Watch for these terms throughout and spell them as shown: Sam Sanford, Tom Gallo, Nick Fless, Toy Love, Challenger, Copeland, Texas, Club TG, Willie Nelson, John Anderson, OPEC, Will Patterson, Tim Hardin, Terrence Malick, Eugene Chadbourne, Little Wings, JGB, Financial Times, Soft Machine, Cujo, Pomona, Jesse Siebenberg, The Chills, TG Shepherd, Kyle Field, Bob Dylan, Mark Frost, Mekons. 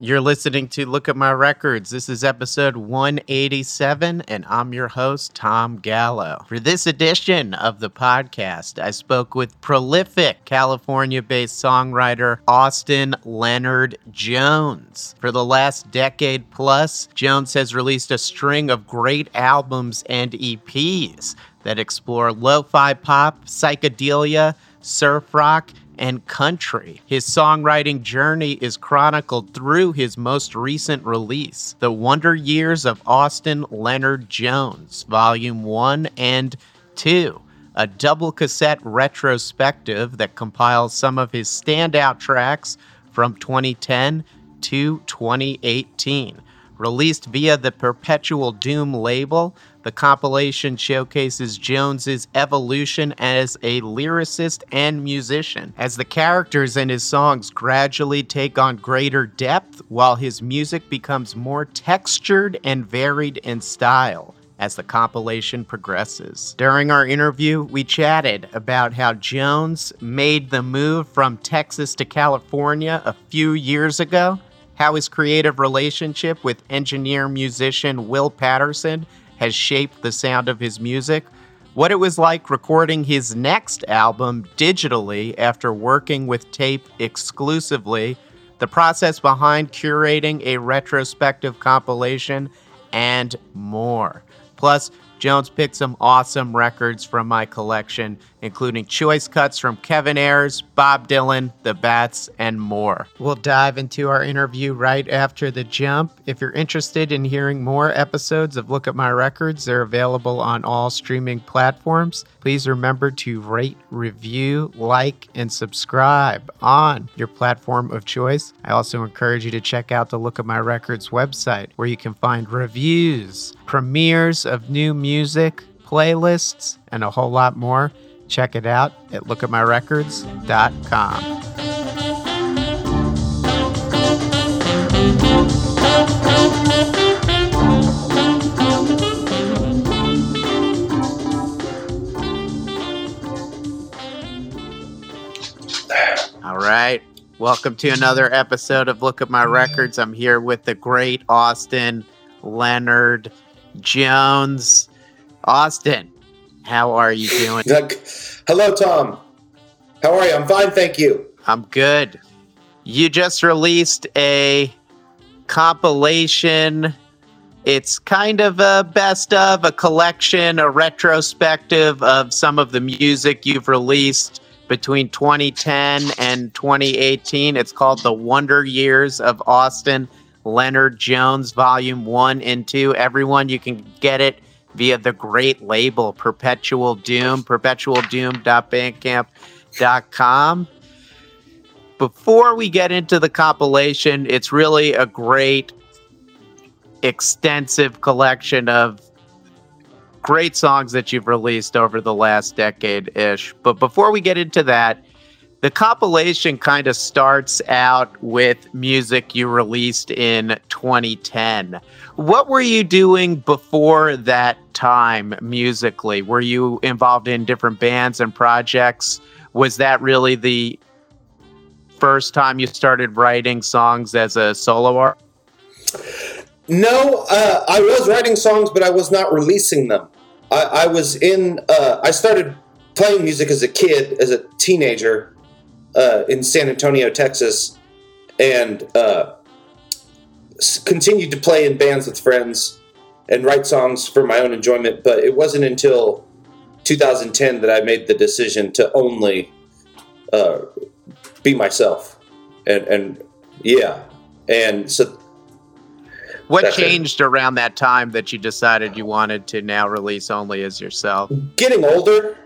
You're listening to Look at My Records. This is episode 187, and I'm your host, Tom Gallo. For this edition of the podcast, I spoke with prolific California-based songwriter Austin Leonard Jones. For the last decade plus, Jones has released a string of great albums and EPs that explore lo-fi pop, psychedelia, surf rock, and country. His songwriting journey is chronicled through his most recent release, The Wonder Years of Austin Leonard Jones, Volume 1 and 2, a double cassette retrospective that compiles some of his standout tracks from 2010 to 2018. Released via the Perpetual Doom label, the compilation showcases Jones's evolution as a lyricist and musician, as the characters in his songs gradually take on greater depth, while his music becomes more textured and varied in style as the compilation progresses. During our interview, we chatted about how Jones made the move from Texas to California a few years ago, how his creative relationship with engineer-musician Will Patterson has shaped the sound of his music, what it was like recording his next album digitally after working with tape exclusively, the process behind curating a retrospective compilation, and more. Plus, Jones picked some awesome records from my collection, including choice cuts from Kevin Ayers, Bob Dylan, The Bats, and more. We'll dive into our interview right after the jump. If you're interested in hearing more episodes of Look at My Records, they're available on all streaming platforms. Please remember to rate, review, like, and subscribe on your platform of choice. I also encourage you to check out the Look at My Records website, where you can find reviews, premieres of new music, playlists, and a whole lot more. Check it out at lookatmyrecords.com. All right. Welcome to another episode of Look at My Records. I'm here with the great Austin Leonard Jones. Austin, how are you doing? Hello, Tom. How are you? I'm fine, thank you. I'm good. You just released a compilation. It's kind of a best of, a collection, a retrospective of some of the music you've released between 2010 and 2018. It's called The Wonder Years of Austin Leonard Jones, Volume 1 and 2. Everyone, you can get it via the great label, Perpetual Doom, perpetualdoom.bandcamp.com. Before we get into the compilation, it's really a great, extensive collection of great songs that you've released over the last decade-ish. But before we get into that, the compilation kind of starts out with music you released in 2010. What were you doing before that time musically? Were you involved in different bands and projects? Was that really the first time you started writing songs as a solo artist? No, I was writing songs, but I was not releasing them. I started playing music as a kid, as a teenager, in San Antonio, Texas, and continued to play in bands with friends and write songs for my own enjoyment. But it wasn't until 2010 that I made the decision to only be myself. And so. What changed around that time that you decided you wanted to now release only as yourself? Getting older.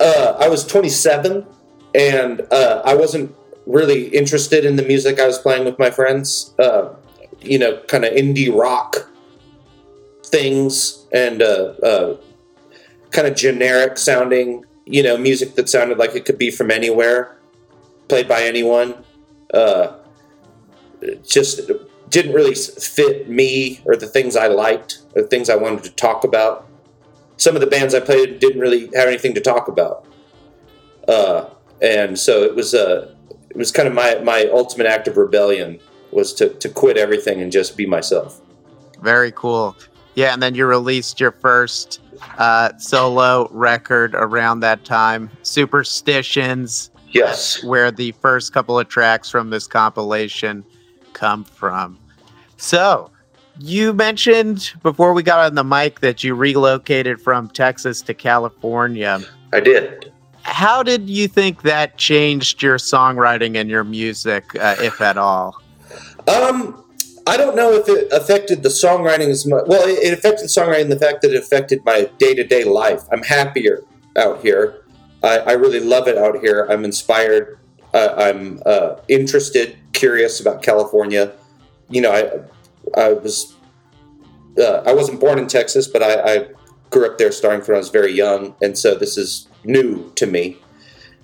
I was 27. And I wasn't really interested in the music I was playing with my friends, kind of indie rock things and kind of generic sounding, music that sounded like it could be from anywhere, played by anyone. Just didn't really fit me or the things I liked or the things I wanted to talk about. Some of the bands I played didn't really have anything to talk about. And so it was kind of my ultimate act of rebellion was to quit everything and just be myself. Very cool. Yeah, and then you released your first solo record around that time, Superstitions. Yes. That's where the first couple of tracks from this compilation come from. So, you mentioned before we got on the mic that you relocated from Texas to California. I did. How did you think that changed your songwriting and your music, if at all? I don't know if it affected the songwriting as much. Well, it affected songwriting in the fact that it affected my day-to-day life. I'm happier out here. I really love it out here. I'm inspired. I'm interested, curious about California. You know, I wasn't born in Texas, but I grew up there starting from when I was very young, and so this is new to me.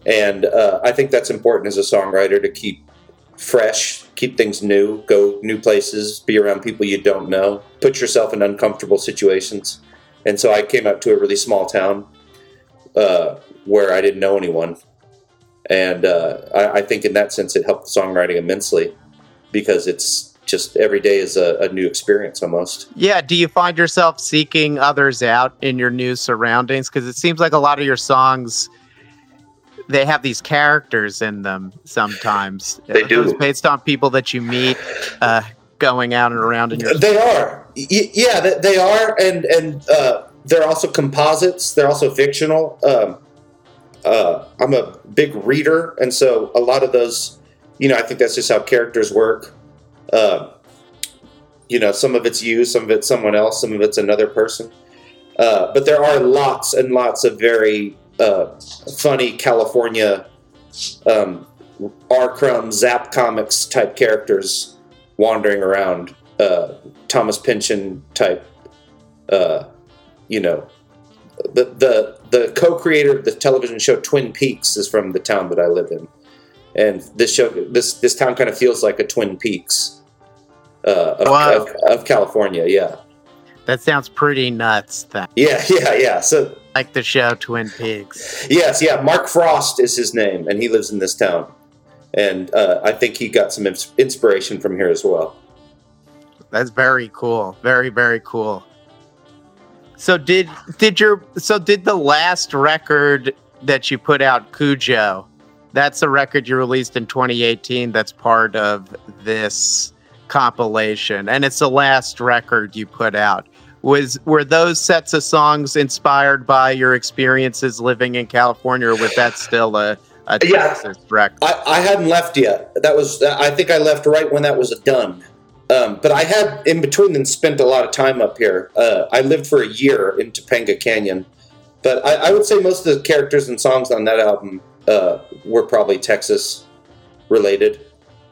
And I think that's important as a songwriter, to keep fresh, keep things new, go new places, be around people you don't know, put yourself in uncomfortable situations. And so I came out to a really small town where I didn't know anyone. And I think in that sense it helped songwriting immensely, because it's just every day is a new experience almost. Yeah. Do you find yourself seeking others out in your new surroundings? Because it seems like a lot of your songs, they have these characters in them sometimes. They do. It's based on people that you meet going out and around in your... They are. Yeah, they are. And they're also composites. They're also fictional. I'm a big reader. And so a lot of those, you know, I think that's just how characters work. You know, some of it's you, some of it's someone else, some of it's another person. But there are lots and lots of very... funny California R. Crumb, Zap Comics type characters wandering around, Thomas Pynchon type, you know, the co-creator of the television show Twin Peaks is from the town that I live in, and this show, this town kind of feels like a Twin Peaks wow. of California. Yeah, that sounds pretty nuts. That yeah. So. Like the show Twin Peaks. Yes, yeah. Mark Frost is his name, and he lives in this town. And I think he got some inspiration from here as well. That's very cool. Very, very cool. So did the last record that you put out, Cujo, that's a record you released in 2018 that's part of this compilation. And it's the last record you put out. Were those sets of songs inspired by your experiences living in California, or was that still a Texas record? I hadn't left yet. I think I left right when that was done. But I had, in between then, spent a lot of time up here. I lived for a year in Topanga Canyon. But I would say most of the characters and songs on that album were probably Texas-related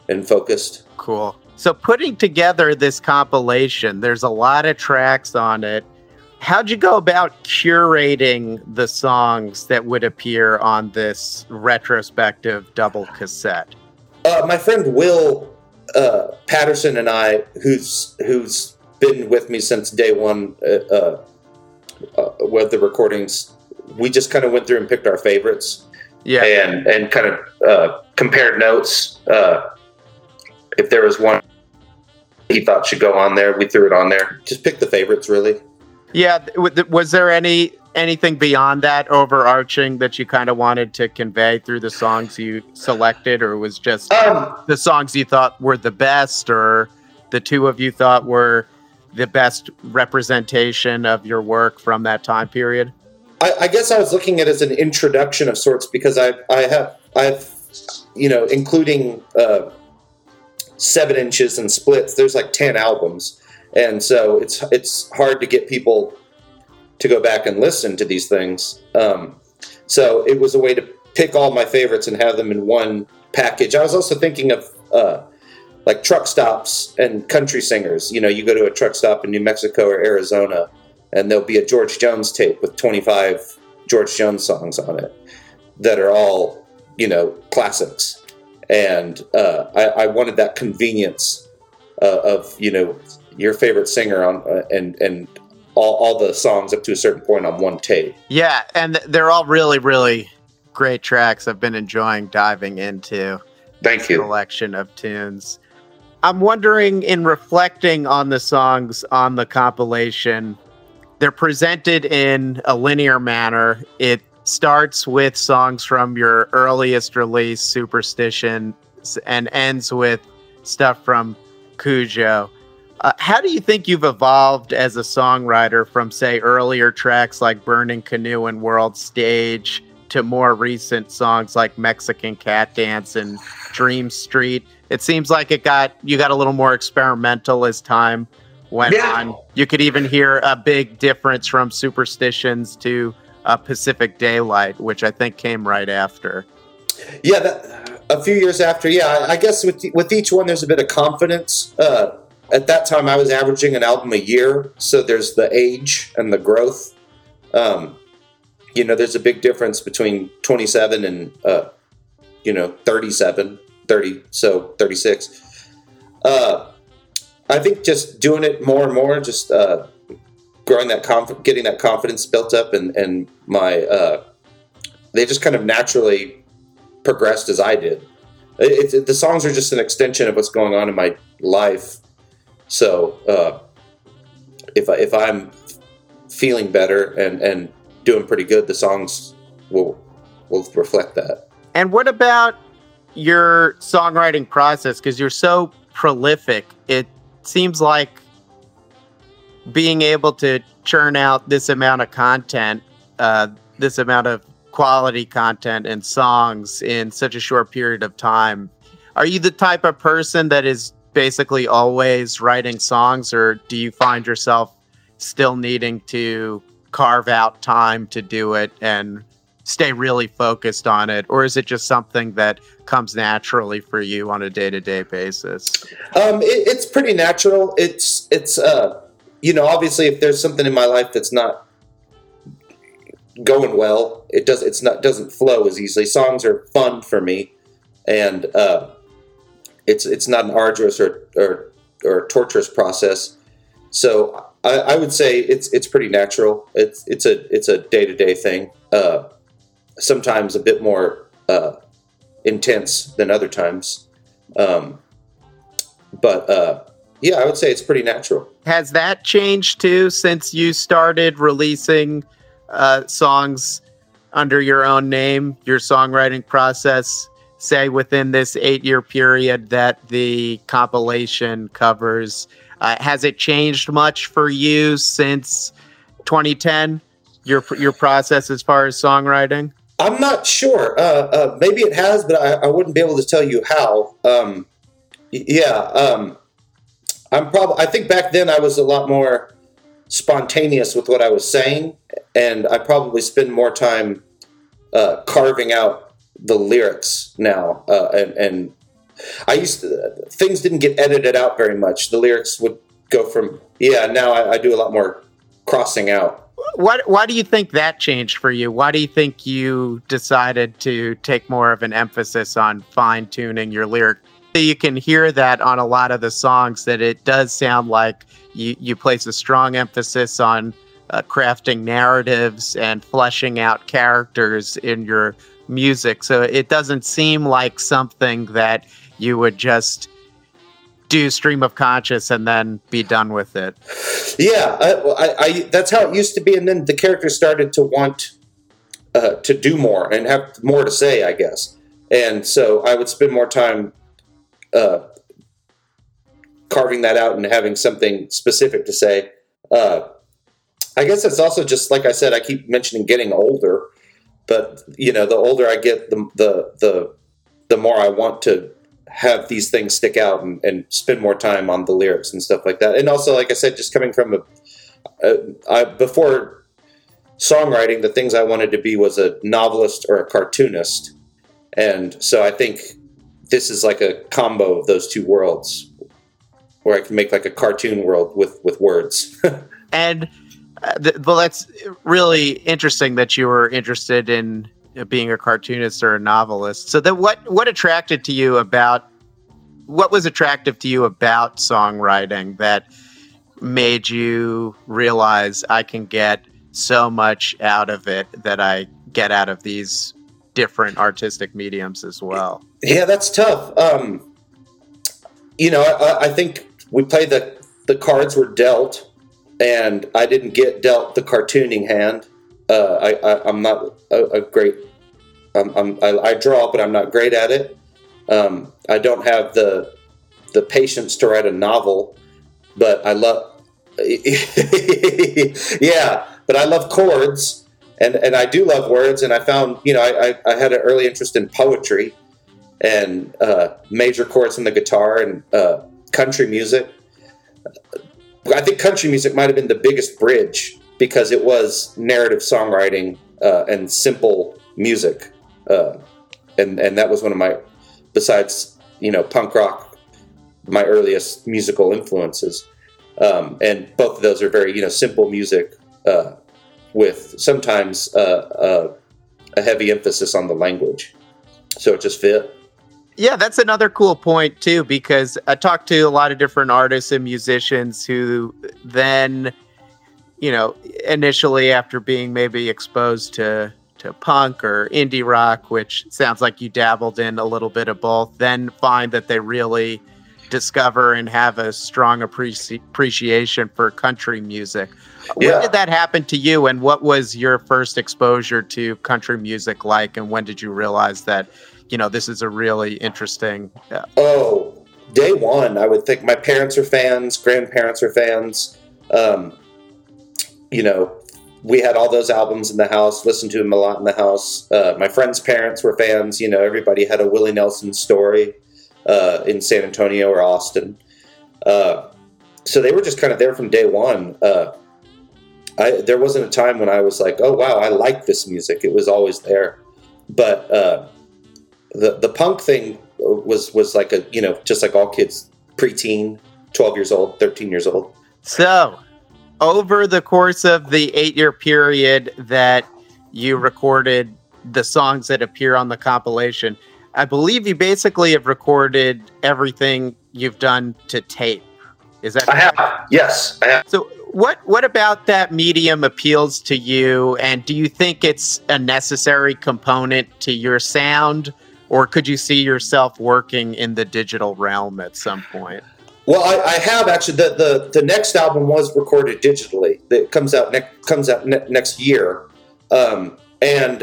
and focused. Cool. So putting together this compilation, there's a lot of tracks on it. How'd you go about curating the songs that would appear on this retrospective double cassette? My friend Will Patterson and I, who's been with me since day one with the recordings, we just kind of went through and picked our favorites. Yeah, and kind of compared notes. If there was one he thought should go on there, we threw it on there. Just pick the favorites, really. Yeah. Was there anything beyond that overarching that you kind of wanted to convey through the songs you selected, or was just the songs you thought were the best, or the two of you thought were the best representation of your work from that time period? I guess I was looking at it as an introduction of sorts, because I've you know, including 7 inches and splits, there's like 10 albums, and so it's hard to get people to go back and listen to these things, so it was a way to pick all my favorites and have them in one package. I was also thinking of like truck stops and country singers. You know, you go to a truck stop in New Mexico or Arizona and there'll be a George Jones tape with 25 George Jones songs on it that are all, you know, classics. And I wanted that convenience of, you know, your favorite singer on and all the songs up to a certain point on one tape. Yeah, and they're all really, really great tracks. I've been enjoying diving into the selection of tunes. I'm wondering, in reflecting on the songs on the compilation, they're presented in a linear manner. It starts with songs from your earliest release, Superstition, and ends with stuff from Cujo. How do you think you've evolved as a songwriter from, say, earlier tracks like Burning Canoe and World Stage to more recent songs like Mexican Cat Dance and Dream Street? It seems like you got a little more experimental as time went on. You could even hear a big difference from Superstitions to Pacific Daylight, which I think came right after. Yeah, a few years after. Yeah, I guess with each one, there's a bit of confidence. At that time, I was averaging an album a year, so there's the age and the growth. There's a big difference between 27 and, 36. I think just doing it more and more, just growing that getting that confidence built up, and my they just kind of naturally progressed as I did. The songs are just an extension of what's going on in my life. So if I'm feeling better and doing pretty good, the songs will reflect that. And what about your songwriting process? Because you're so prolific, it seems like being able to churn out this amount of content, this amount of quality content and songs in such a short period of time. Are you the type of person that is basically always writing songs, or do you find yourself still needing to carve out time to do it and stay really focused on it? Or is it just something that comes naturally for you on a day-to-day basis? It's pretty natural. It's obviously if there's something in my life that's not going well, it doesn't flow as easily. Songs are fun for me. And, it's not an arduous or torturous process, so I would say it's pretty natural. It's a day to day thing. Sometimes a bit more intense than other times, but I would say it's pretty natural. Has that changed too since you started releasing songs under your own name? Your songwriting process, say within this 8-year period that the compilation covers, has it changed much for you since 2010, your process as far as songwriting? I'm not sure. Maybe it has, but I wouldn't be able to tell you how. I think back then I was a lot more spontaneous with what I was saying, and I probably spend more time carving out the lyrics now, and I used to, things didn't get edited out very much. The lyrics would go from now I do a lot more crossing out. Why do you think that changed for you? Why do you think you decided to take more of an emphasis on fine tuning your lyric? You can hear that on a lot of the songs, that it does sound like you place a strong emphasis on crafting narratives and fleshing out characters in your music, so it doesn't seem like something that you would just do stream of conscious and then be done with it. I that's how it used to be, and then the characters started to want to do more and have more to say, I guess, and so I would spend more time carving that out and having something specific to say. I guess it's also just, like I said, I keep mentioning getting older. But, the older I get, the more I want to have these things stick out and spend more time on the lyrics and stuff like that. And also, like I said, just coming from before songwriting, the things I wanted to be was a novelist or a cartoonist. And so I think this is like a combo of those two worlds where I can make like a cartoon world with words. And... well, that's really interesting that you were interested in being a cartoonist or a novelist. So then what was attractive to you about songwriting that made you realize I can get so much out of it that I get out of these different artistic mediums as well? Yeah, that's tough. you know, I think we played the cards were dealt, and I didn't get dealt the cartooning hand. I draw, but I'm not great at it. I don't have the patience to write a novel, but I love, yeah, but I love chords, and I do love words. And I found, you know, I had an early interest in poetry and major chords in the guitar and country music. I think country music might have been the biggest bridge because it was narrative songwriting and simple music, and that was one of my, besides, you know, punk rock, my earliest musical influences, and both of those are very, you know, simple music with sometimes a heavy emphasis on the language, so it just fit. Yeah, that's another cool point too, because I talked to a lot of different artists and musicians who then, you know, initially after being maybe exposed to punk or indie rock, which sounds like you dabbled in a little bit of both, then find that they really discover and have a strong appreciation for country music. Yeah. When did that happen to you, and what was your first exposure to country music like, and when did you realize that, you know, this is a really interesting... Yeah. Oh, day one, I would think. My parents are fans, grandparents are fans, you know, we had all those albums in the house, listened to them a lot in the house. My friend's parents were fans. You know, everybody had a Willie Nelson story in San Antonio or Austin. So they were just kind of there from day one. There wasn't a time when I was like, oh, wow, I like this music. It was always there. But the punk thing was like a, you know, just like all kids, preteen, 12 years old, 13 years old. So... over the course of the 8-year period that you recorded the songs that appear on the compilation, I believe you basically have recorded everything you've done to tape. Is that correct? I have. Yes, I have. So what about that medium appeals to you, and do you think it's a necessary component to your sound, or could you see yourself working in the digital realm at some point? Well, I have actually. The next album was recorded digitally. That comes out next year, and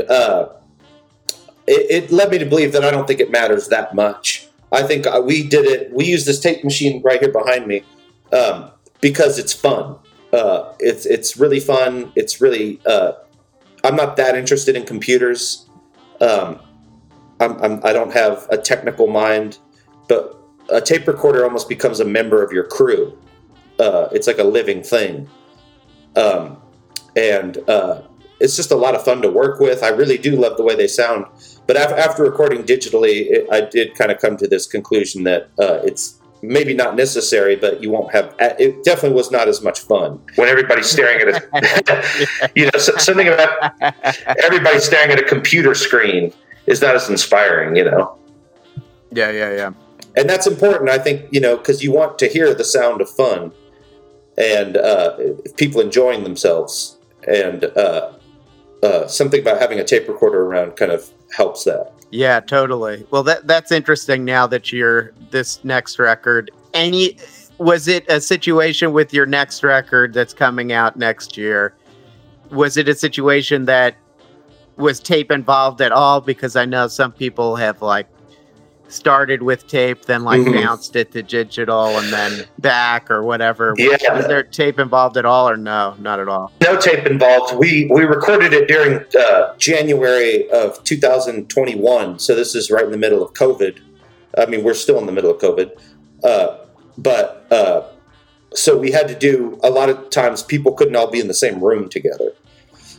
it led me to believe that I don't think it matters that much. I think we did it. We use this tape machine right here behind me because it's fun. It's really fun. It's really. I'm not that interested in computers. I don't have a technical mind, but. A tape recorder almost becomes a member of your crew. It's like a living thing. And it's just a lot of fun to work with. I really do love the way they sound. But after recording digitally, I did kind of come to this conclusion that it's maybe not necessary, but you won't have... It definitely was not as much fun. When everybody's staring at a... you know, something about everybody staring at a computer screen is not as inspiring, you know? Yeah. And that's important, I think, you know, because you want to hear the sound of fun and people enjoying themselves. And something about having a tape recorder around kind of helps that. Yeah, totally. Well, that's interesting now that you're this next record. Was it a situation with your next record that's coming out next year? Was it a situation that was tape involved at all? Because I know some people have, like, started with tape, then like bounced it to digital and then back or whatever. Yeah. Was there tape involved at all, or no, not at all? No tape involved. We recorded it during January of 2021. So this is right in the middle of COVID. I mean, we're still in the middle of COVID. But so we had to do, a lot of times people couldn't all be in the same room together.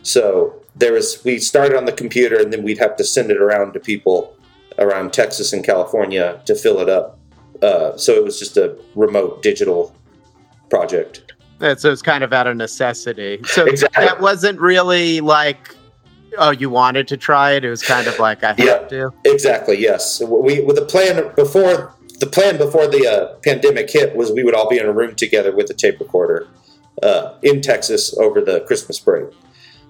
So we started on the computer, and then we'd have to send it around to people around Texas and California to fill it up. So it was just a remote digital project. So it's kind of out of necessity. So exactly. That wasn't really like, oh, you wanted to try it. It was kind of like, I have to. Exactly. Yes. The plan before the pandemic hit was we would all be in a room together with a tape recorder in Texas over the Christmas break.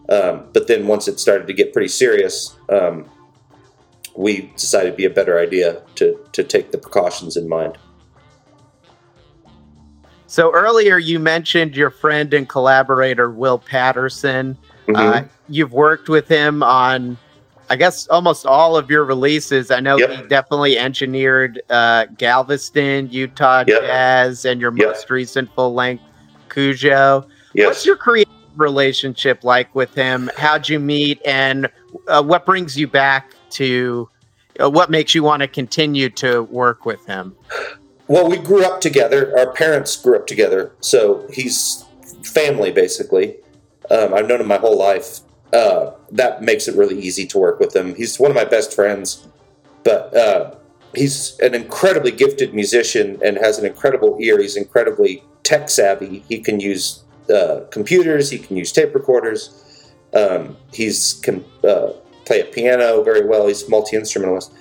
But then once it started to get pretty serious, we decided it'd be a better idea to take the precautions in mind. So earlier you mentioned your friend and collaborator, Will Patterson. Mm-hmm. You've worked with him on, I guess, almost all of your releases. I know he definitely engineered Galveston, Utah Jazz, and your most recent full-length, Cujo. Yes. What's your creative relationship like with him? How'd you meet? And what brings you back to, what makes you want to continue to work with him? Well, we grew up together. Our parents grew up together. So he's family, basically. I've known him my whole life. That makes it really easy to work with him. He's one of my best friends. But he's an incredibly gifted musician and has an incredible ear. He's incredibly tech savvy. He can use computers. He can use tape recorders. He can play a piano very well. He's a multi-instrumentalist.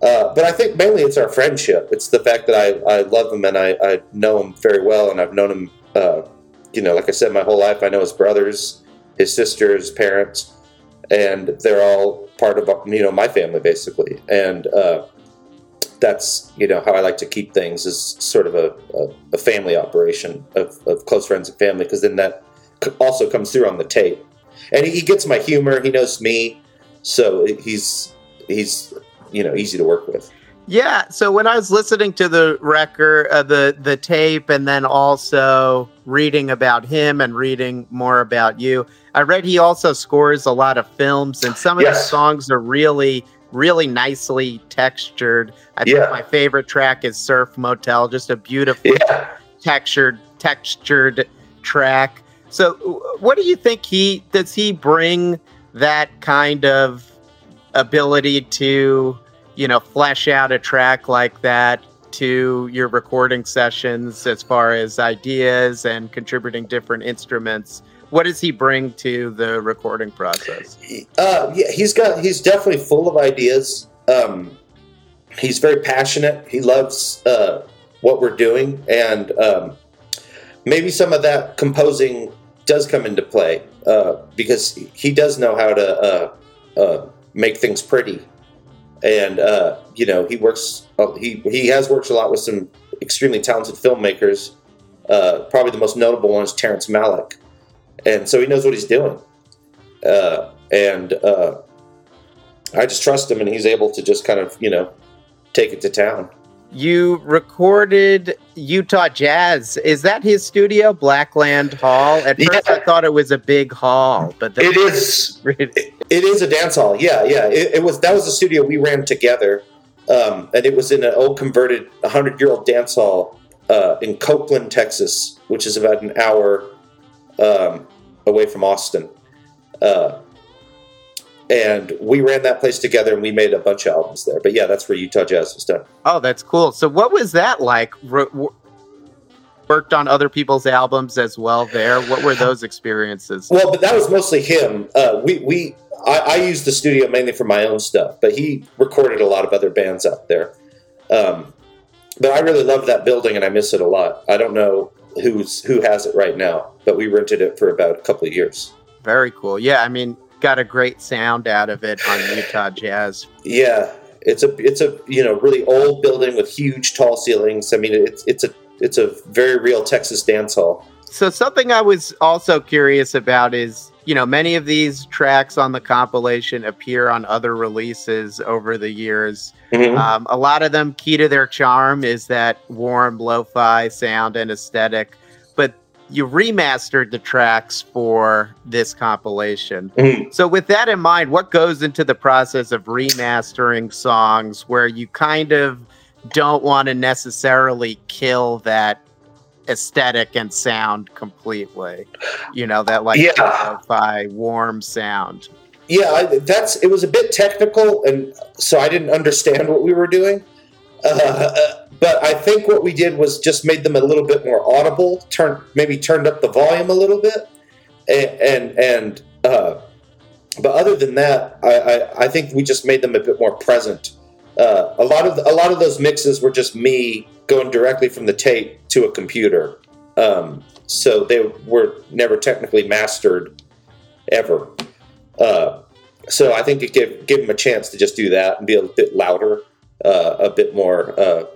But I think mainly it's our friendship. It's the fact that I love him and I know him very well, and I've known him, like I said, my whole life. I know his brothers, his sister, his parents, and they're all part of, my family, basically. And that's, how I like to keep things, is sort of a family operation of close friends and family, because then that also comes through on the tape. And he gets my humor. He knows me. So he's easy to work with. Yeah. So when I was listening to the record, the tape, and then also reading about him and reading more about you, I read he also scores a lot of films, and some of the songs are really, really nicely textured. I think my favorite track is Surf Motel, just a beautifully textured track. So what do you think does he bring that kind of ability to, flesh out a track like that to your recording sessions as far as ideas and contributing different instruments? What does he bring to the recording process? He's definitely full of ideas. He's very passionate. He loves what we're doing, and maybe some of that composing does come into play because he does know how to make things pretty, and he has worked a lot with some extremely talented filmmakers. Probably the most notable one is Terrence Malick, and so he knows what he's doing. And I just trust him, and he's able to just kind of take it to town. You recorded Utah Jazz. Is that his studio, Blackland Hall? At first, I thought it was a big hall, but it is. It is a dance hall. Yeah. That was a studio we ran together, and it was in an old converted 100-year-old dance hall in Copeland, Texas, which is about an hour away from Austin. And we ran that place together, and we made a bunch of albums there. But yeah, that's where Utah Jazz was done. Oh, that's cool. So what was that like? Worked on other people's albums as well there. What were those experiences? Well, but that was mostly him. I used the studio mainly for my own stuff, but he recorded a lot of other bands out there. But I really loved that building, and I miss it a lot. I don't know who has it right now, but we rented it for about a couple of years. Very cool. Yeah, I mean, got a great sound out of it on Utah Jazz. Yeah, it's a really old building with huge tall ceilings. I mean, it's a very real Texas dance hall. So something I was also curious about is, many of these tracks on the compilation appear on other releases over the years. Mm-hmm. A lot of them, key to their charm is that warm lo-fi sound and aesthetic. You remastered the tracks for this compilation. Mm-hmm. So with that in mind, what goes into the process of remastering songs where you kind of don't want to necessarily kill that aesthetic and sound completely? That lo-fi warm sound. Yeah, it was a bit technical, and so I didn't understand what we were doing. But I think what we did was just made them a little bit more audible. Turned up the volume a little bit, and but other than that, I think we just made them a bit more present. A lot of those mixes were just me going directly from the tape to a computer, so they were never technically mastered ever. So I think it gave them a chance to just do that and be a bit louder. A bit more,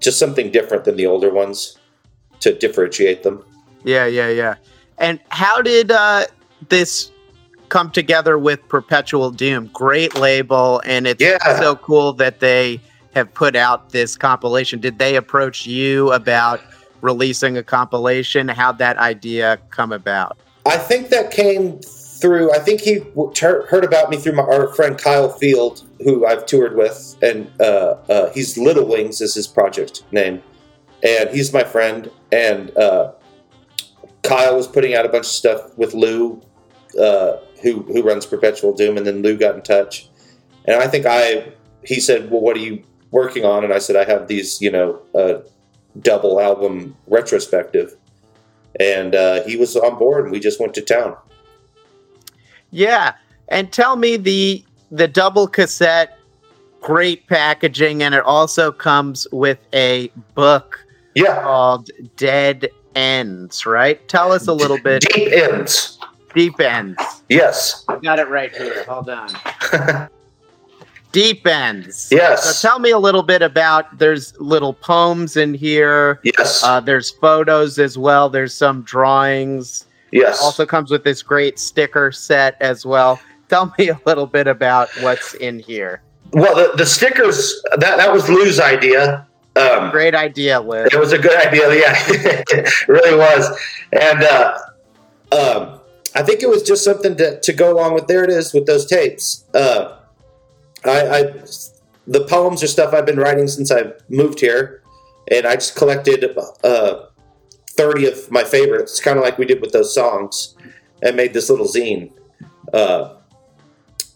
just something different than the older ones. to differentiate them. Yeah. And how did this come together with Perpetual Doom? Great label, and it's so cool that they have put out this compilation. Did they approach you about releasing a compilation? How'd that idea come about? I think that came through, I think he heard about me through our friend Kyle Field, who I've toured with, and he's Little Wings is his project name, and he's my friend, and Kyle was putting out a bunch of stuff with Lou, who runs Perpetual Doom, and then Lou got in touch, and I think he said, well, what are you working on? And I said, I have these, double album retrospective, and he was on board, and we just went to town. Yeah, and tell me the double cassette, great packaging, and it also comes with a book called Dead Ends, right? Tell us a little bit. Deep Ends. Yes. I got it right here. Hold on. Deep Ends. Yes. So tell me a little bit about, there's little poems in here. Yes. There's photos as well. There's some drawings. Yes. It also comes with this great sticker set as well. Tell me a little bit about what's in here. Well, the stickers, that was Lou's idea. Great idea, Lou. It was a good idea. Yeah, it really was. And I think it was just something to go along with, there it is, with those tapes. The poems are stuff I've been writing since I moved here, and I just collected 30 of my favorites, kind of like we did with those songs, and made this little zine.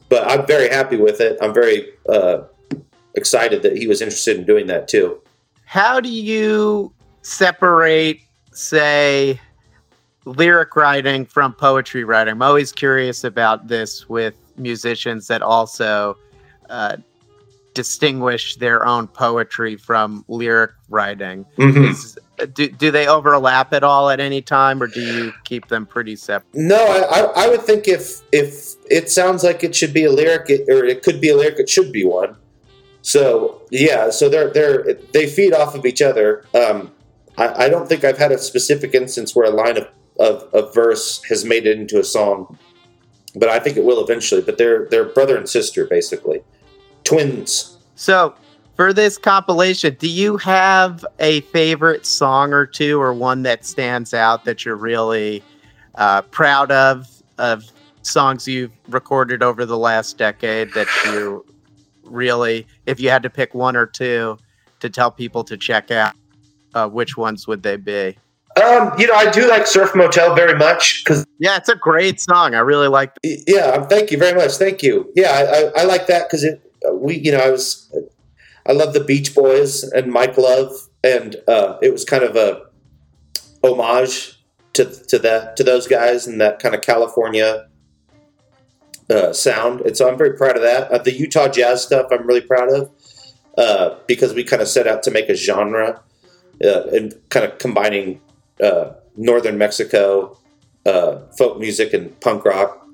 But I'm very happy with it. I'm very excited that he was interested in doing that too. How do you separate, say, lyric writing from poetry writing? I'm always curious about this with musicians that also distinguish their own poetry from lyric writing. Mm-hmm. Do they overlap at all at any time, or do you keep them pretty separate? No, I would think if it sounds like it should be a lyric, or it could be a lyric, it should be one. So yeah, so they feed off of each other. I don't think I've had a specific instance where a line of verse has made it into a song, but I think it will eventually. But they're brother and sister, basically, twins. So, for this compilation, do you have a favorite song or two, or one that stands out that you're really proud of songs you've recorded over the last decade that you really, if you had to pick one or two to tell people to check out, which ones would they be? I do like Surf Motel very much. Yeah, it's a great song. I really like it. Yeah, thank you very much. Thank you. Yeah, I like that because I love the Beach Boys and Mike Love, and it was kind of a homage to those guys and that kind of California sound. And so I'm very proud of that. The Utah jazz stuff I'm really proud of because we kind of set out to make a genre and kind of combining northern Mexico, folk music, and punk rock.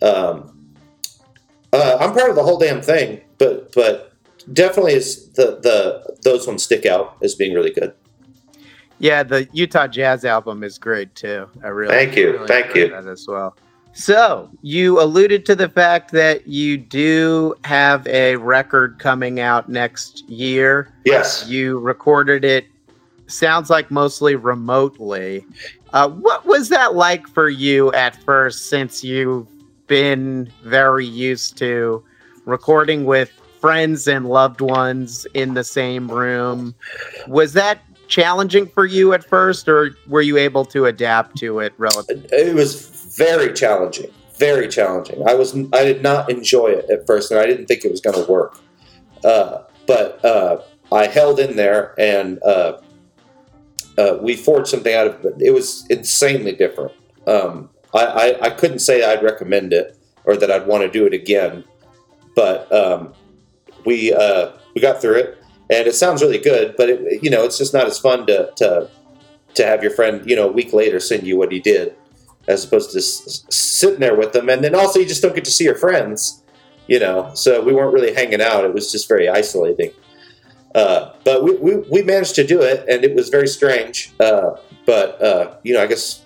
I'm proud of the whole damn thing, but definitely is those ones stick out as being really good. Yeah, the Utah Jazz album is great too. Thank you that as well. So you alluded to the fact that you do have a record coming out next year. Yes, you recorded it. Sounds like mostly remotely. What was that like for you at first, since you've been very used to recording with friends and loved ones in the same room? Was that challenging for you at first, or were you able to adapt to it relatively? It was very challenging. I did not enjoy it at first, and I didn't think it was going to work. But I held in there, and we forged something out of it. It was insanely different. I couldn't say I'd recommend it or that I'd want to do it again, but we got through it, and it sounds really good, but it's just not as fun to have your friend, a week later send you what he did, as opposed to just sitting there with them. And then also you just don't get to see your friends, so we weren't really hanging out. It was just very isolating. But we managed to do it, and it was very strange. But you know, I guess,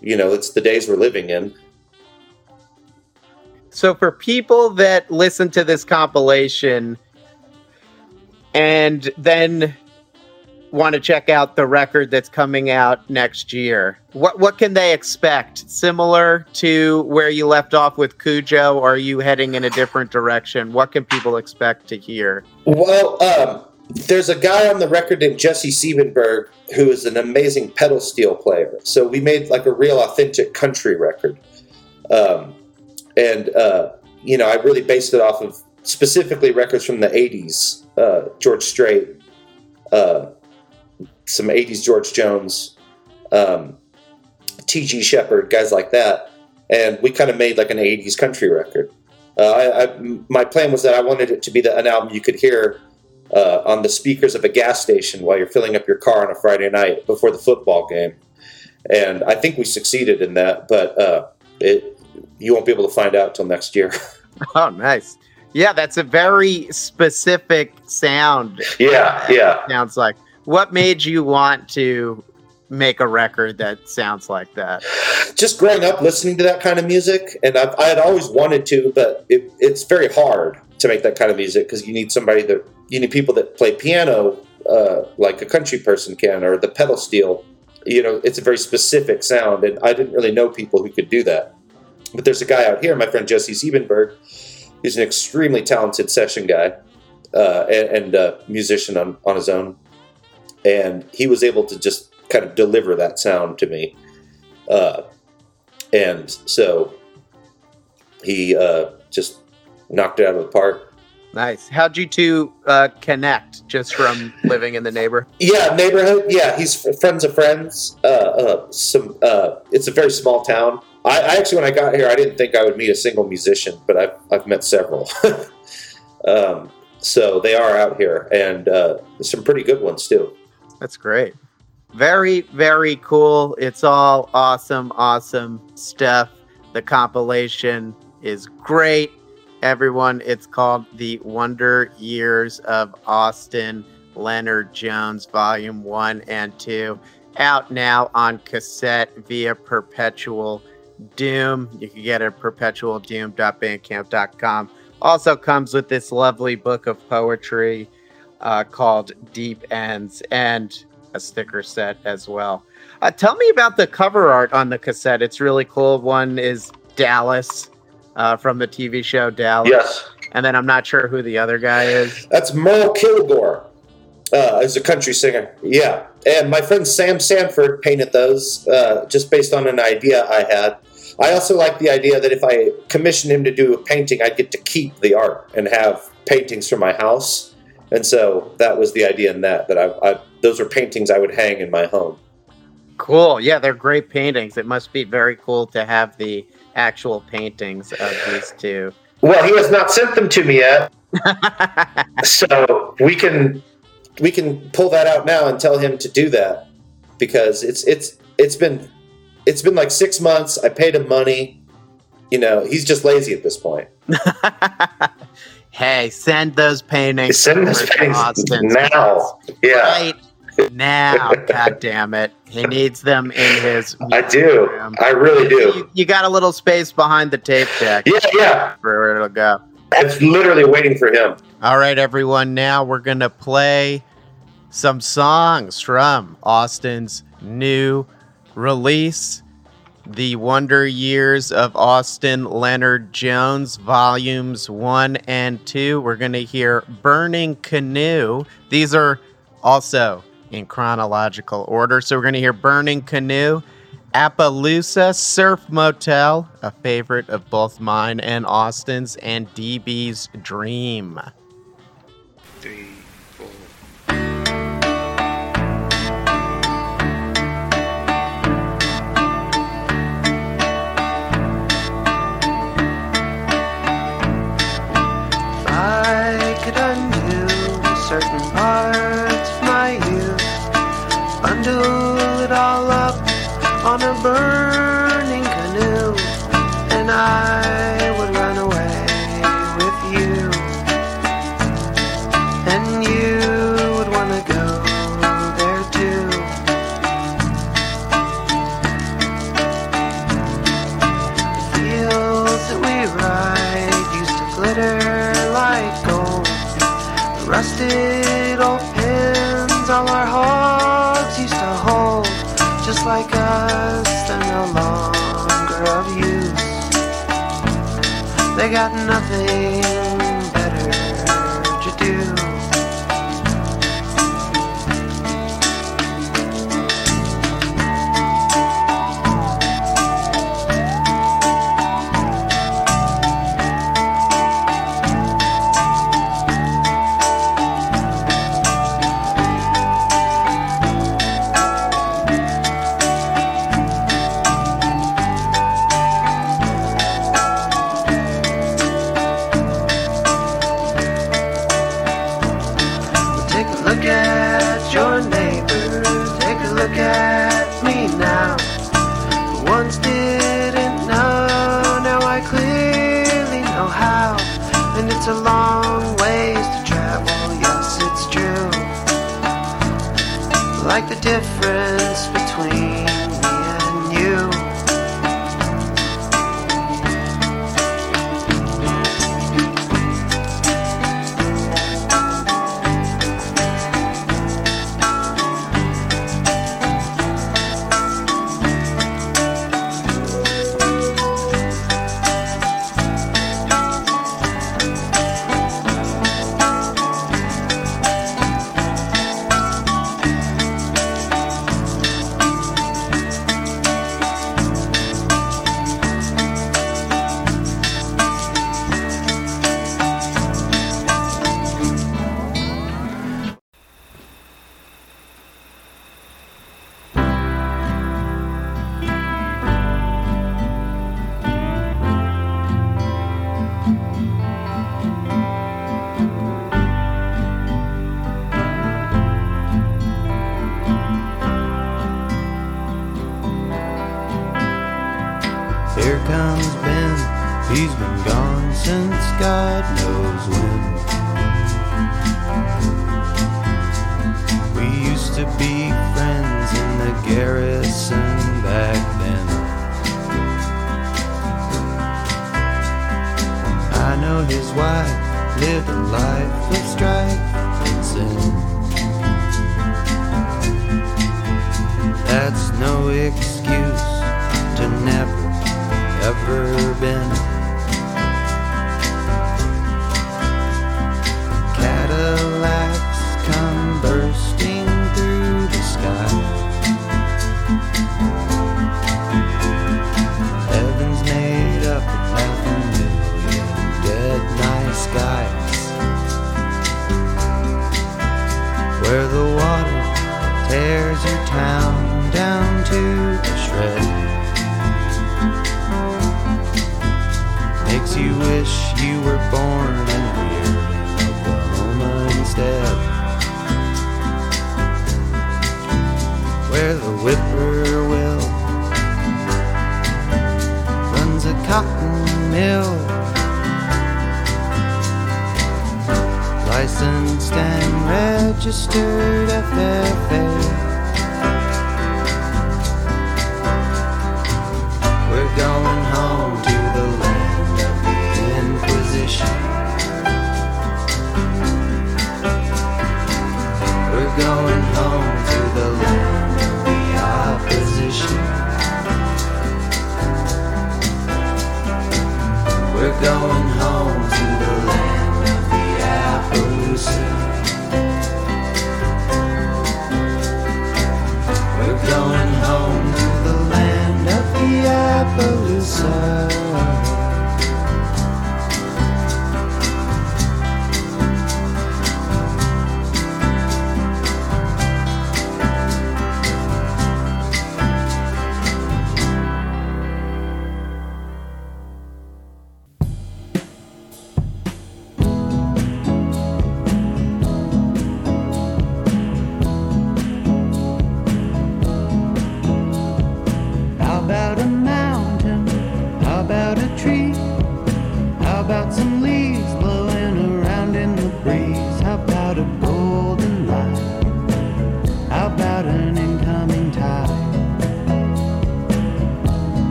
you know, it's the days we're living in. So for people that listen to this compilation and then want to check out the record that's coming out next year, what can they expect? Similar to where you left off with Cujo, or are you heading in a different direction? What can people expect to hear? Well, there's a guy on the record named Jesse Siebenberg who is an amazing pedal steel player. So we made like a real authentic country record. And you know, I really based it off of specifically records from the 80s, George Strait, some 80s George Jones, TG Shepherd, guys like that. And we kind of made like an 80s country record. My plan was that I wanted it to be an album you could hear on the speakers of a gas station while you're filling up your car on a Friday night before the football game. And I think we succeeded in that, but you won't be able to find out till next year. Oh, nice. Yeah, that's a very specific sound. Yeah. It sounds like. What made you want to make a record that sounds like that? Just growing up listening to that kind of music, and I had always wanted to, but it's very hard to make that kind of music because you need people that play piano like a country person can, or the pedal steel. You know, it's a very specific sound, and I didn't really know people who could do that. But there's a guy out here, my friend Jesse Siebenberg, who's an extremely talented session guy and musician on his own. And he was able to just kind of deliver that sound to me. And so he just knocked it out of the park. Nice. How'd you two connect just from living in the neighborhood? Yeah, neighborhood. Yeah, he's friends of friends. It's a very small town. I actually, when I got here, I didn't think I would meet a single musician, but I've met several. So they are out here, and some pretty good ones too. That's great. Very, very cool. It's all awesome stuff. The compilation is great, everyone. It's called The Wonder Years of Austin Leonard Jones, Volume 1 and 2. Out now on cassette via Perpetual Doom. You can get it at perpetualdoom.bandcamp.com. Also comes with this lovely book of poetry called Deep Ends, and a sticker set as well. Tell me about the cover art on the cassette. It's really cool. One is Dallas from the TV show Dallas. Yes. And then I'm not sure who the other guy is. That's Merle Kilgore. He's a country singer. Yeah. And my friend Sam Sanford painted those just based on an idea I had. I also like the idea that if I commissioned him to do a painting, I'd get to keep the art and have paintings from my house. And so that was the idea in that those are paintings I would hang in my home. Cool. Yeah, they're great paintings. It must be very cool to have the actual paintings of these two. Well, he has not sent them to me yet. So we can pull that out now and tell him to do that, because it's been like 6 months. I paid him money. You know, he's just lazy at this point. Hey, send those paintings. Send those paintings now. Yeah. Right now. God damn it. He needs them in his room. I do. I really do. You got a little space behind the tape deck. Yeah. Where it'll go. It's literally waiting for him. All right, everyone. Now we're going to play some songs from Austin's new release, The Wonder Years of Austin Leonard Jones, Volumes 1 and 2. We're going to hear Burning Canoe. These are also in chronological order. So we're going to hear Burning Canoe, Appaloosa, Surf Motel, a favorite of both mine and Austin's, and DB's Dream. 3, 4. I could undo certain parts of my youth, bundle it all up on a burning canoe, and I would run away with you, and you just like us, they're no longer of use. They got nothing better to do. Difference between me and you.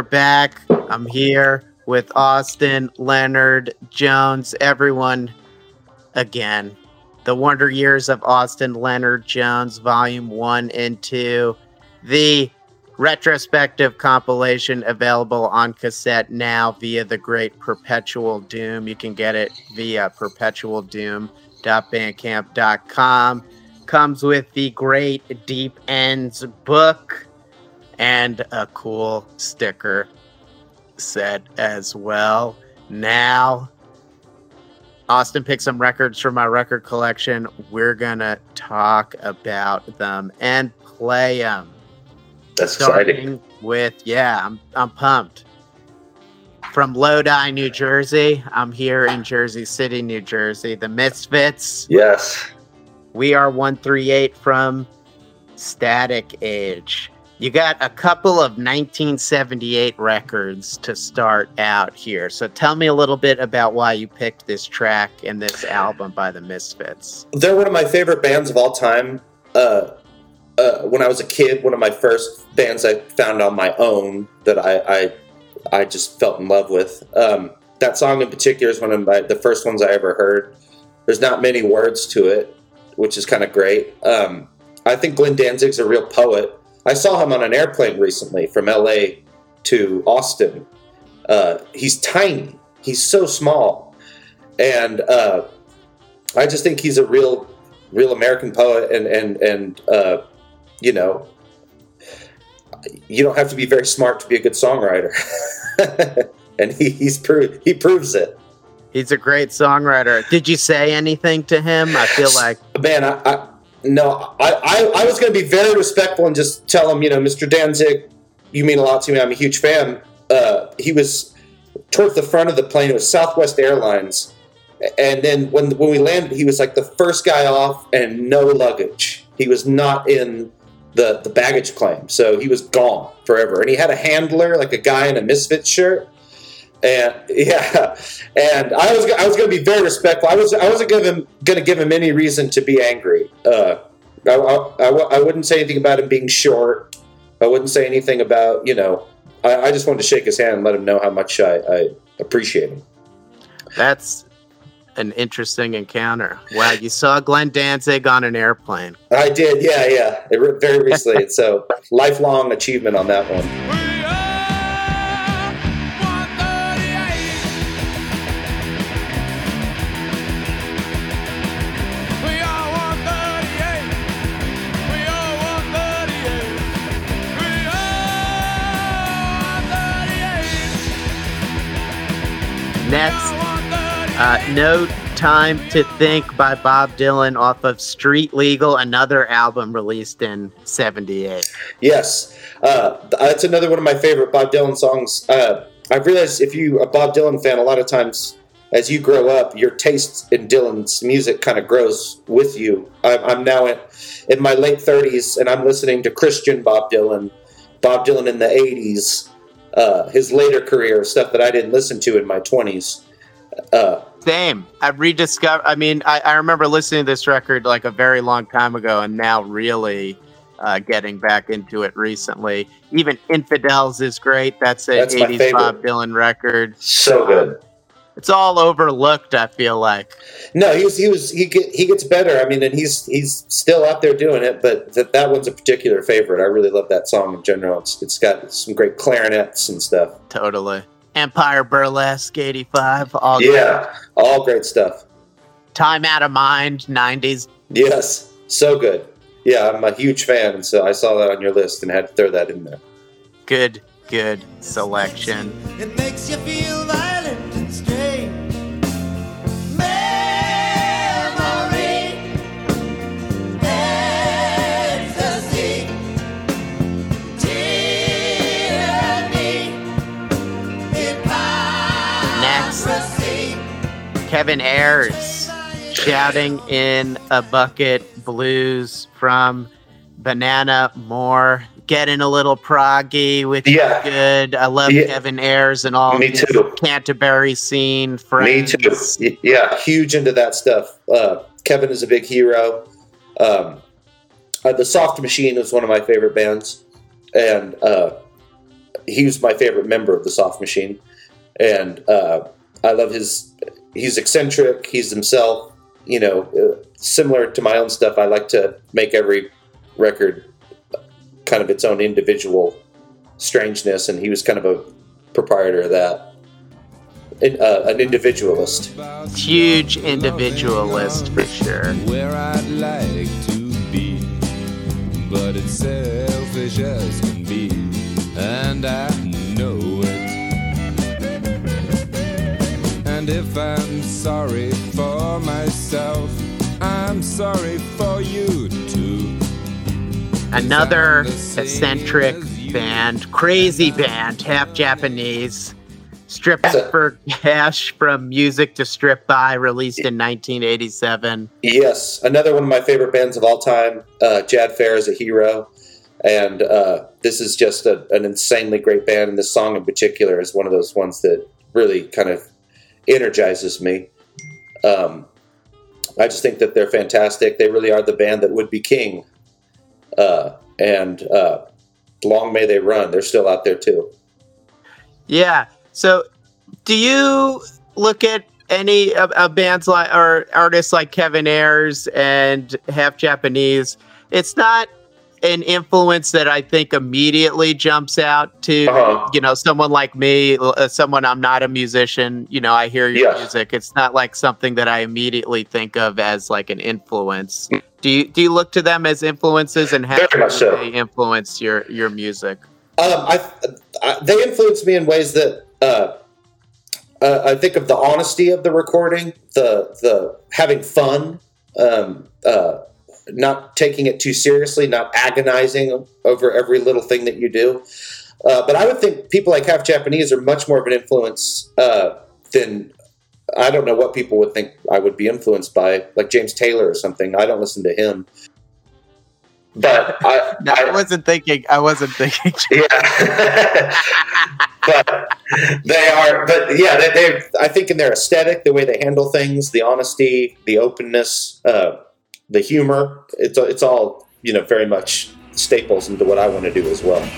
We're back. I'm here with Austin Leonard Jones. Everyone, again, The Wonder Years of Austin Leonard Jones, Volume 1 and 2, the retrospective compilation available on cassette now via the great Perpetual Doom. You can get it via perpetualdoom.bandcamp.com. Comes with the great Deep Ends book and a cool sticker set as well. Now, Austin picked some records from my record collection. We're going to talk about them and play them. That's starting exciting. With, I'm pumped. From Lodi, New Jersey. I'm here in Jersey City, New Jersey. The Misfits. Yes. We Are 138 from Static Age. You got a couple of 1978 records to start out here. So tell me a little bit about why you picked this track and this album by the Misfits. They're one of my favorite bands of all time. When I was a kid, one of my first bands I found on my own that I just felt in love with. That song in particular is one of the first ones I ever heard. There's not many words to it, which is kind of great. I think Glenn Danzig's a real poet. I saw him on an airplane recently from LA to Austin. He's tiny. He's so small. And I just think he's a real American poet. And you know, you don't have to be very smart to be a good songwriter. And he proves it. He's a great songwriter. Did you say anything to him? I feel like... Man, I was going to be very respectful and just tell him, you know, Mr. Danzig, you mean a lot to me. I'm a huge fan. He was towards the front of the plane. It was Southwest Airlines. And then when we landed, he was like the first guy off and no luggage. He was not in the baggage claim. So he was gone forever. And he had a handler, like a guy in a Misfits shirt. And yeah, and I was going to be very respectful. I wasn't going to give him any reason to be angry. I wouldn't say anything about him being short. I wouldn't say anything about, you know. I just wanted to shake his hand and let him know how much I appreciate him. That's an interesting encounter. Wow, you saw Glenn Danzig on an airplane. I did. Yeah, very recently. So lifelong achievement on that one. Next, No Time to Think by Bob Dylan off of Street Legal, another album released in 78. Yes, that's another one of my favorite Bob Dylan songs. I've realized if you're a Bob Dylan fan, a lot of times as you grow up, your taste in Dylan's music kind of grows with you. I'm now in my late 30s, and I'm listening to Christian Bob Dylan in the 80s. His later career, stuff that I didn't listen to in my 20s. Same. I've rediscovered. I mean, I remember listening to this record like a very long time ago, and now really getting back into it recently. Even Infidels is great. That's my 80s favorite Bob Dylan record. So good. It's all overlooked, I feel like. No, he gets better. I mean, and he's still out there doing it, but that one's a particular favorite. I really love that song in general. It's got some great clarinets and stuff. Totally. Empire Burlesque, 85. All great stuff. Time Out of Mind, 90s. Yes, so good. Yeah, I'm a huge fan, so I saw that on your list and had to throw that in there. Good selection. It makes you feel like... Kevin Ayers, Shouting in a Bucket Blues from Banana Moore. Getting a little proggy, which is good. I love Kevin Ayers and all his Canterbury scene. Friends. Me too. Yeah, huge into that stuff. Kevin is a big hero. The Soft Machine is one of my favorite bands. And he was my favorite member of the Soft Machine, and I love his. He's eccentric. He's himself. You know, similar to my own stuff, I like to make every record kind of its own individual strangeness, and he was kind of a proprietor of that. An individualist. Huge individualist for sure. Where I'd like to be, but it's selfish as can be, and I know it. And if I'm sorry for myself, I'm sorry for you too. Another eccentric band, crazy band, half Japanese. Stripped for Cash from Music to Strip By, released in 1987. Yes, another one of my favorite bands of all time. Jad Fair is a hero, and this is just an insanely great band. And this song in particular is one of those ones that really kind of energizes me. I just think that they're fantastic. They really are the band that would be king. And long may they run. They're still out there too. Yeah. So, do you look at any of bands like, or artists like Kevin Ayers and Half Japanese? It's not an influence that I think immediately jumps out to someone like me, someone I'm not a musician. You know, I hear your music. It's not like something that I immediately think of as like an influence. Do you look to them as influences, and how do they influence your music? They influence me in ways that. I think of the honesty of the recording, the having fun, not taking it too seriously, not agonizing over every little thing that you do. But I would think people like Half Japanese are much more of an influence than I don't know what people would think I would be influenced by, like James Taylor or something. I don't listen to him. But I wasn't thinking. Yeah. But I think in their aesthetic, the way they handle things, the honesty, the openness, the humor, it's all, you know, very much staples into what I want to do as well.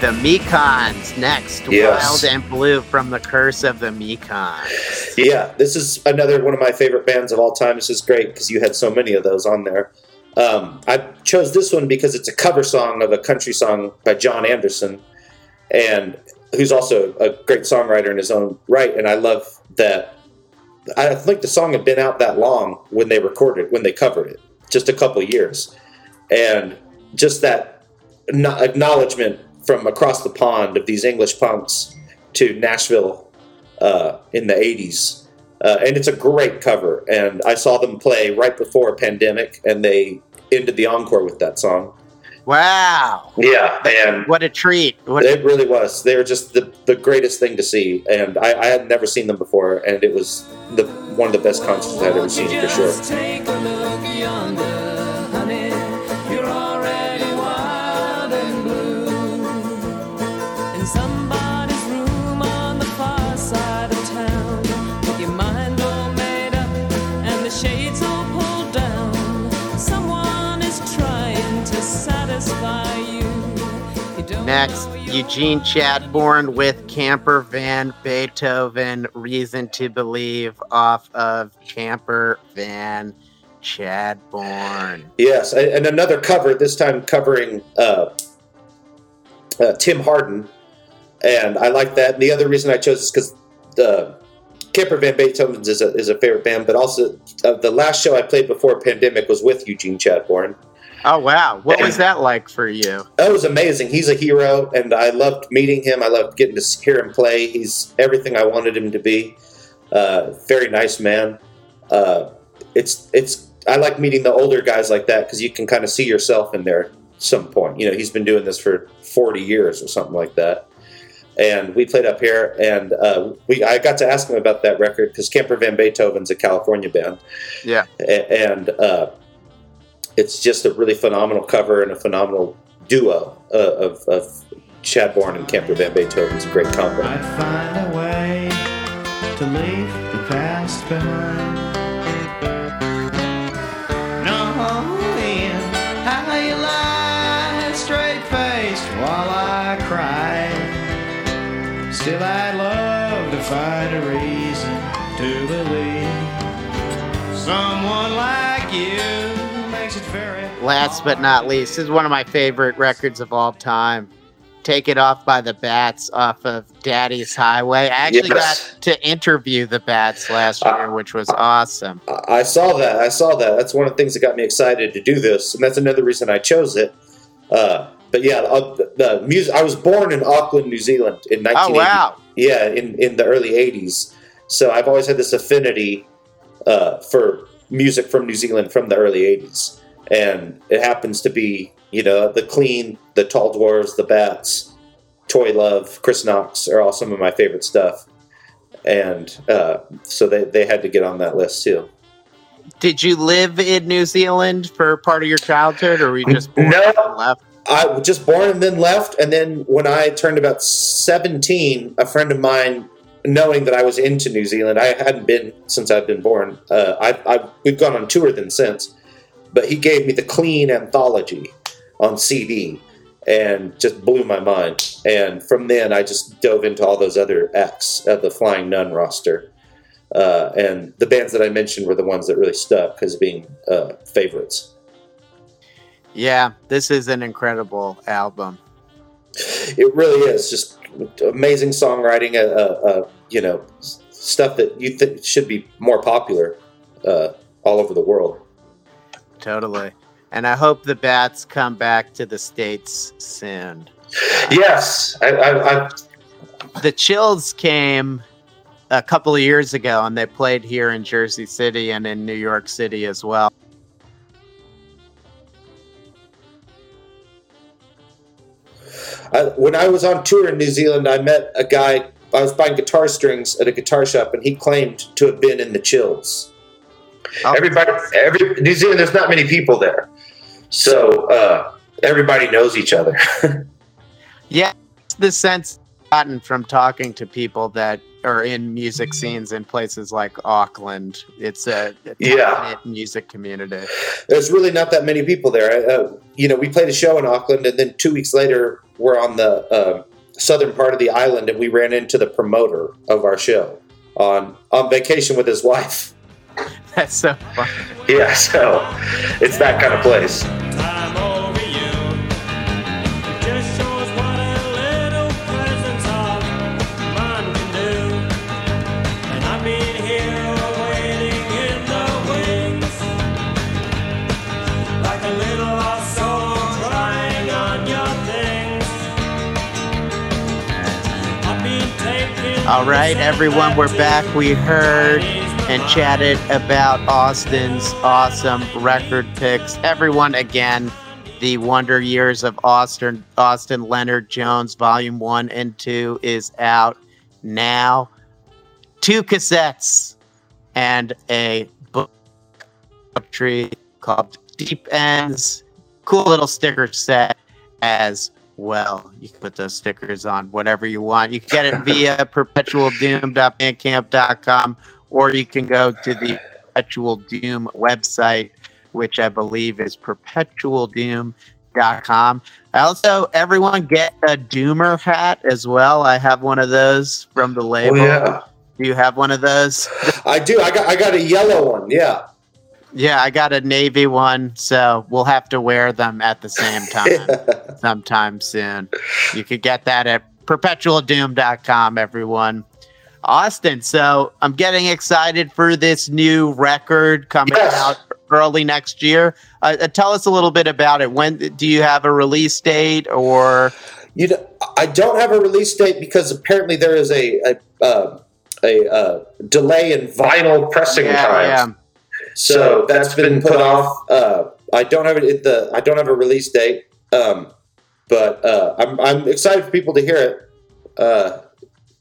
The Mekons next, Wild and Blue from The Curse of the Mekons. Yeah, this is another one of my favorite bands of all time. This is great because you had so many of those on there. I chose this one because it's a cover song of a country song by John Anderson, and who's also a great songwriter in his own right. And I love that. I think the song had been out that long when they recorded, when they covered it, just a couple years, and just that acknowledgement from across the pond of these English punks to Nashville in the 80s. And it's a great cover. And I saw them play right before a pandemic, and they ended the encore with that song. Wow. Yeah. And what a treat. It really was. They were just the greatest thing to see. And I had never seen them before, and it was one of the best concerts I'd ever seen for sure. Take a look yonder. Next, Eugene Chadbourne with Camper Van Beethoven, Reason to Believe, off of Camper Van Chadbourne. Yes, and another cover, this time covering Tim Hardin, and I like that. And the other reason I chose is because Camper Van Beethoven's is a favorite band, but also the last show I played before pandemic was with Eugene Chadbourne. Oh, wow. What was that like for you? It was amazing. He's a hero, and I loved meeting him. I loved getting to hear him play. He's everything I wanted him to be. Very nice man. I like meeting the older guys like that because you can kind of see yourself in there at some point. You know, he's been doing this for 40 years or something like that. And we played up here, and I got to ask him about that record because Camper Van Beethoven's a California band. Yeah. And it's just a really phenomenal cover and a phenomenal duo of Chadbourne and Camper Van Beethoven's great combo. I'd find a way to leave the past behind. Knowing how you lied straight-faced while I cried. Still I'd love to find a reason to believe someone like you makes it very Last but not least, this is one of my favorite records of all time. Take It Off by The Bats off of Daddy's Highway. I actually got to interview The Bats last year, which was awesome. I saw that. That's one of the things that got me excited to do this, and that's another reason I chose it. But yeah, the music. I was born in Auckland, New Zealand in 1980. Oh, wow. Yeah, in the early 80s. So I've always had this affinity for music from New Zealand from the early 80s. And it happens to be, you know, The Clean, The Tall Dwarves, The Bats, Toy Love, Chris Knox are all some of my favorite stuff. And so they had to get on that list too. Did you live in New Zealand for part of your childhood, or were you just born and left? I was just born and then left, and then when I turned about 17, a friend of mine, knowing that I was into New Zealand, I hadn't been since I'd been born. We've gone on tour then since, but he gave me The Clean anthology on CD and just blew my mind. And from then, I just dove into all those other acts of the Flying Nun roster. And the bands that I mentioned were the ones that really stuck as being favorites. Yeah, this is an incredible album. It really is. Just amazing songwriting, you know, stuff that you think should be more popular all over the world. Totally. And I hope the Bats come back to the States soon. Yes. The Chills came a couple of years ago, and they played here in Jersey City and in New York City as well. When I was on tour in New Zealand, I met a guy. I was buying guitar strings at a guitar shop, and he claimed to have been in the Chills. Oh. Everybody, New Zealand, there's not many people there. So everybody knows each other. Yeah, it's the sense I've gotten from talking to people that are in music scenes in places like Auckland. It's a music community. There's really not that many people there. You know, we played a show in Auckland, and then 2 weeks later, we're on the southern part of the island, and we ran into the promoter of our show on vacation with his wife. That's so funny. Yeah, so it's that kind of place. All right, everyone, we're back. We heard and chatted about Austin's awesome record picks. Everyone, again, The Wonder Years of Austin Leonard Jones, Volume 1 and 2 is out now. 2 cassettes and a book called Deep Ends. Cool little sticker set as well. You can put those stickers on whatever you want. You can get it via perpetualdoom.bandcamp.com, or you can go to the Perpetual Doom website, which I believe is perpetualdoom.com. Also, everyone get a Doomer hat as well. I have one of those from the label. Oh, yeah. Do you have one of those? I do. I got a yellow one, yeah. Yeah, I got a navy one, so we'll have to wear them at the same time sometime soon. You could get that at perpetualdoom.com, everyone. Austin, so I'm getting excited for this new record coming out early next year. Tell us a little bit about it. When do you have a release date? Or you know, I don't have a release date because apparently there is a delay in vinyl pressing times. Yeah. So that's been put off. I don't have a release date, but I'm excited for people to hear it.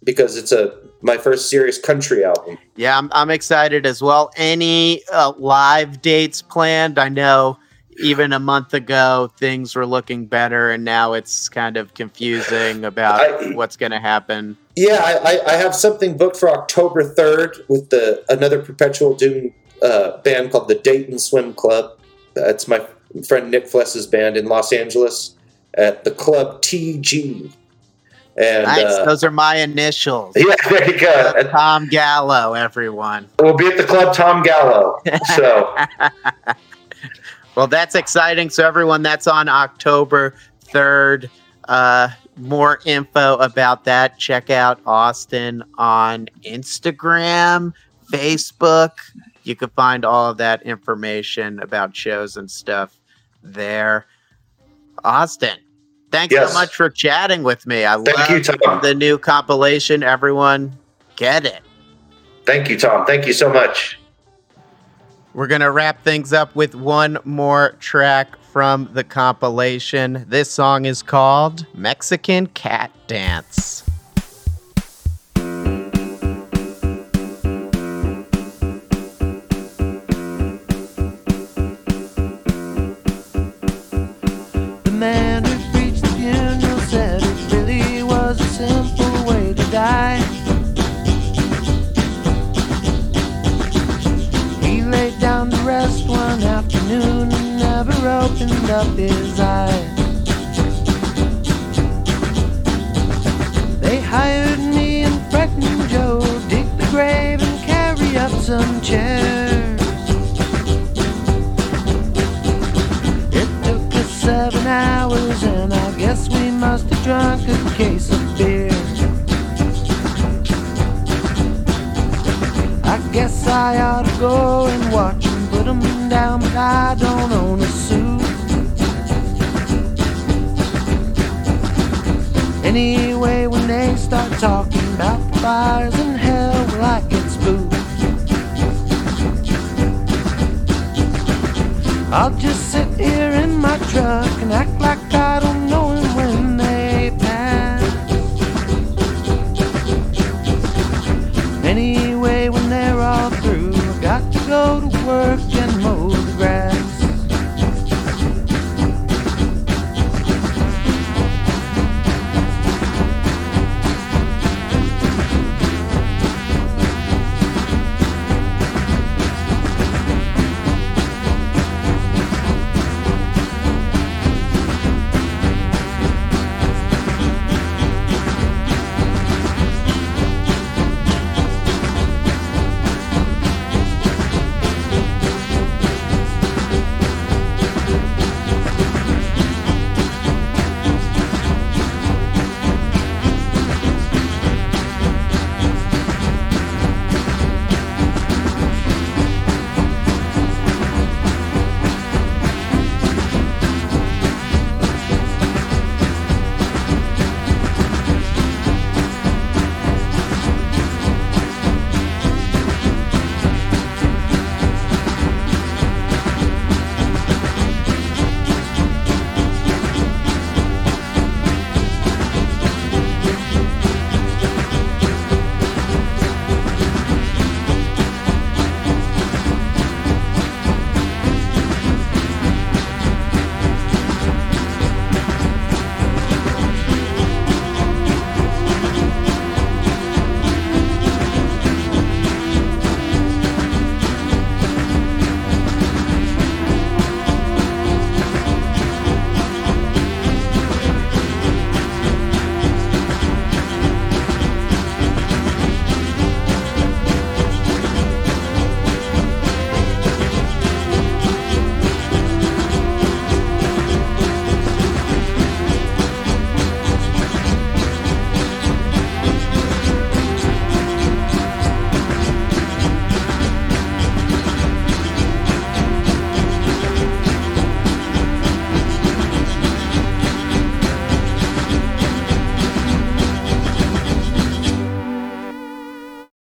because it's my first serious country album. Yeah, I'm excited as well. Any live dates planned? I know even a month ago things were looking better, and now it's kind of confusing about what's going to happen. Yeah, I have something booked for October 3rd with another Perpetual Doom band called the Dayton Swim Club. It's my friend Nick Fless's band in Los Angeles at the Club TG. And, nice. Those are my initials. Yeah, there you go. Tom Gallo, everyone. We'll be at the Club Tom Gallo. So, well, that's exciting. So, everyone, that's on October 3rd. More info about that, check out Austin on Instagram, Facebook. You can find all of that information about shows and stuff there. Austin, thanks so much for chatting with me. Thank you, Tom. The new compilation. Everyone, get it. Thank you, Tom. Thank you so much. We're going to wrap things up with one more track from the compilation. This song is called Mexican Cat Dance. Opened up his eyes. They hired me and Freck and Joe, dig the grave and carry up some chairs. It took us 7 hours, and I guess we must have drunk a case of beer. I guess I ought to go and watch him put him down, but I don't own a suit. Anyway, when they start talking about the fires in hell, well, I get spooked. I'll just sit here in my truck and act like I don't know him when they pass. Anyway, when they're all through, I've got to go to work.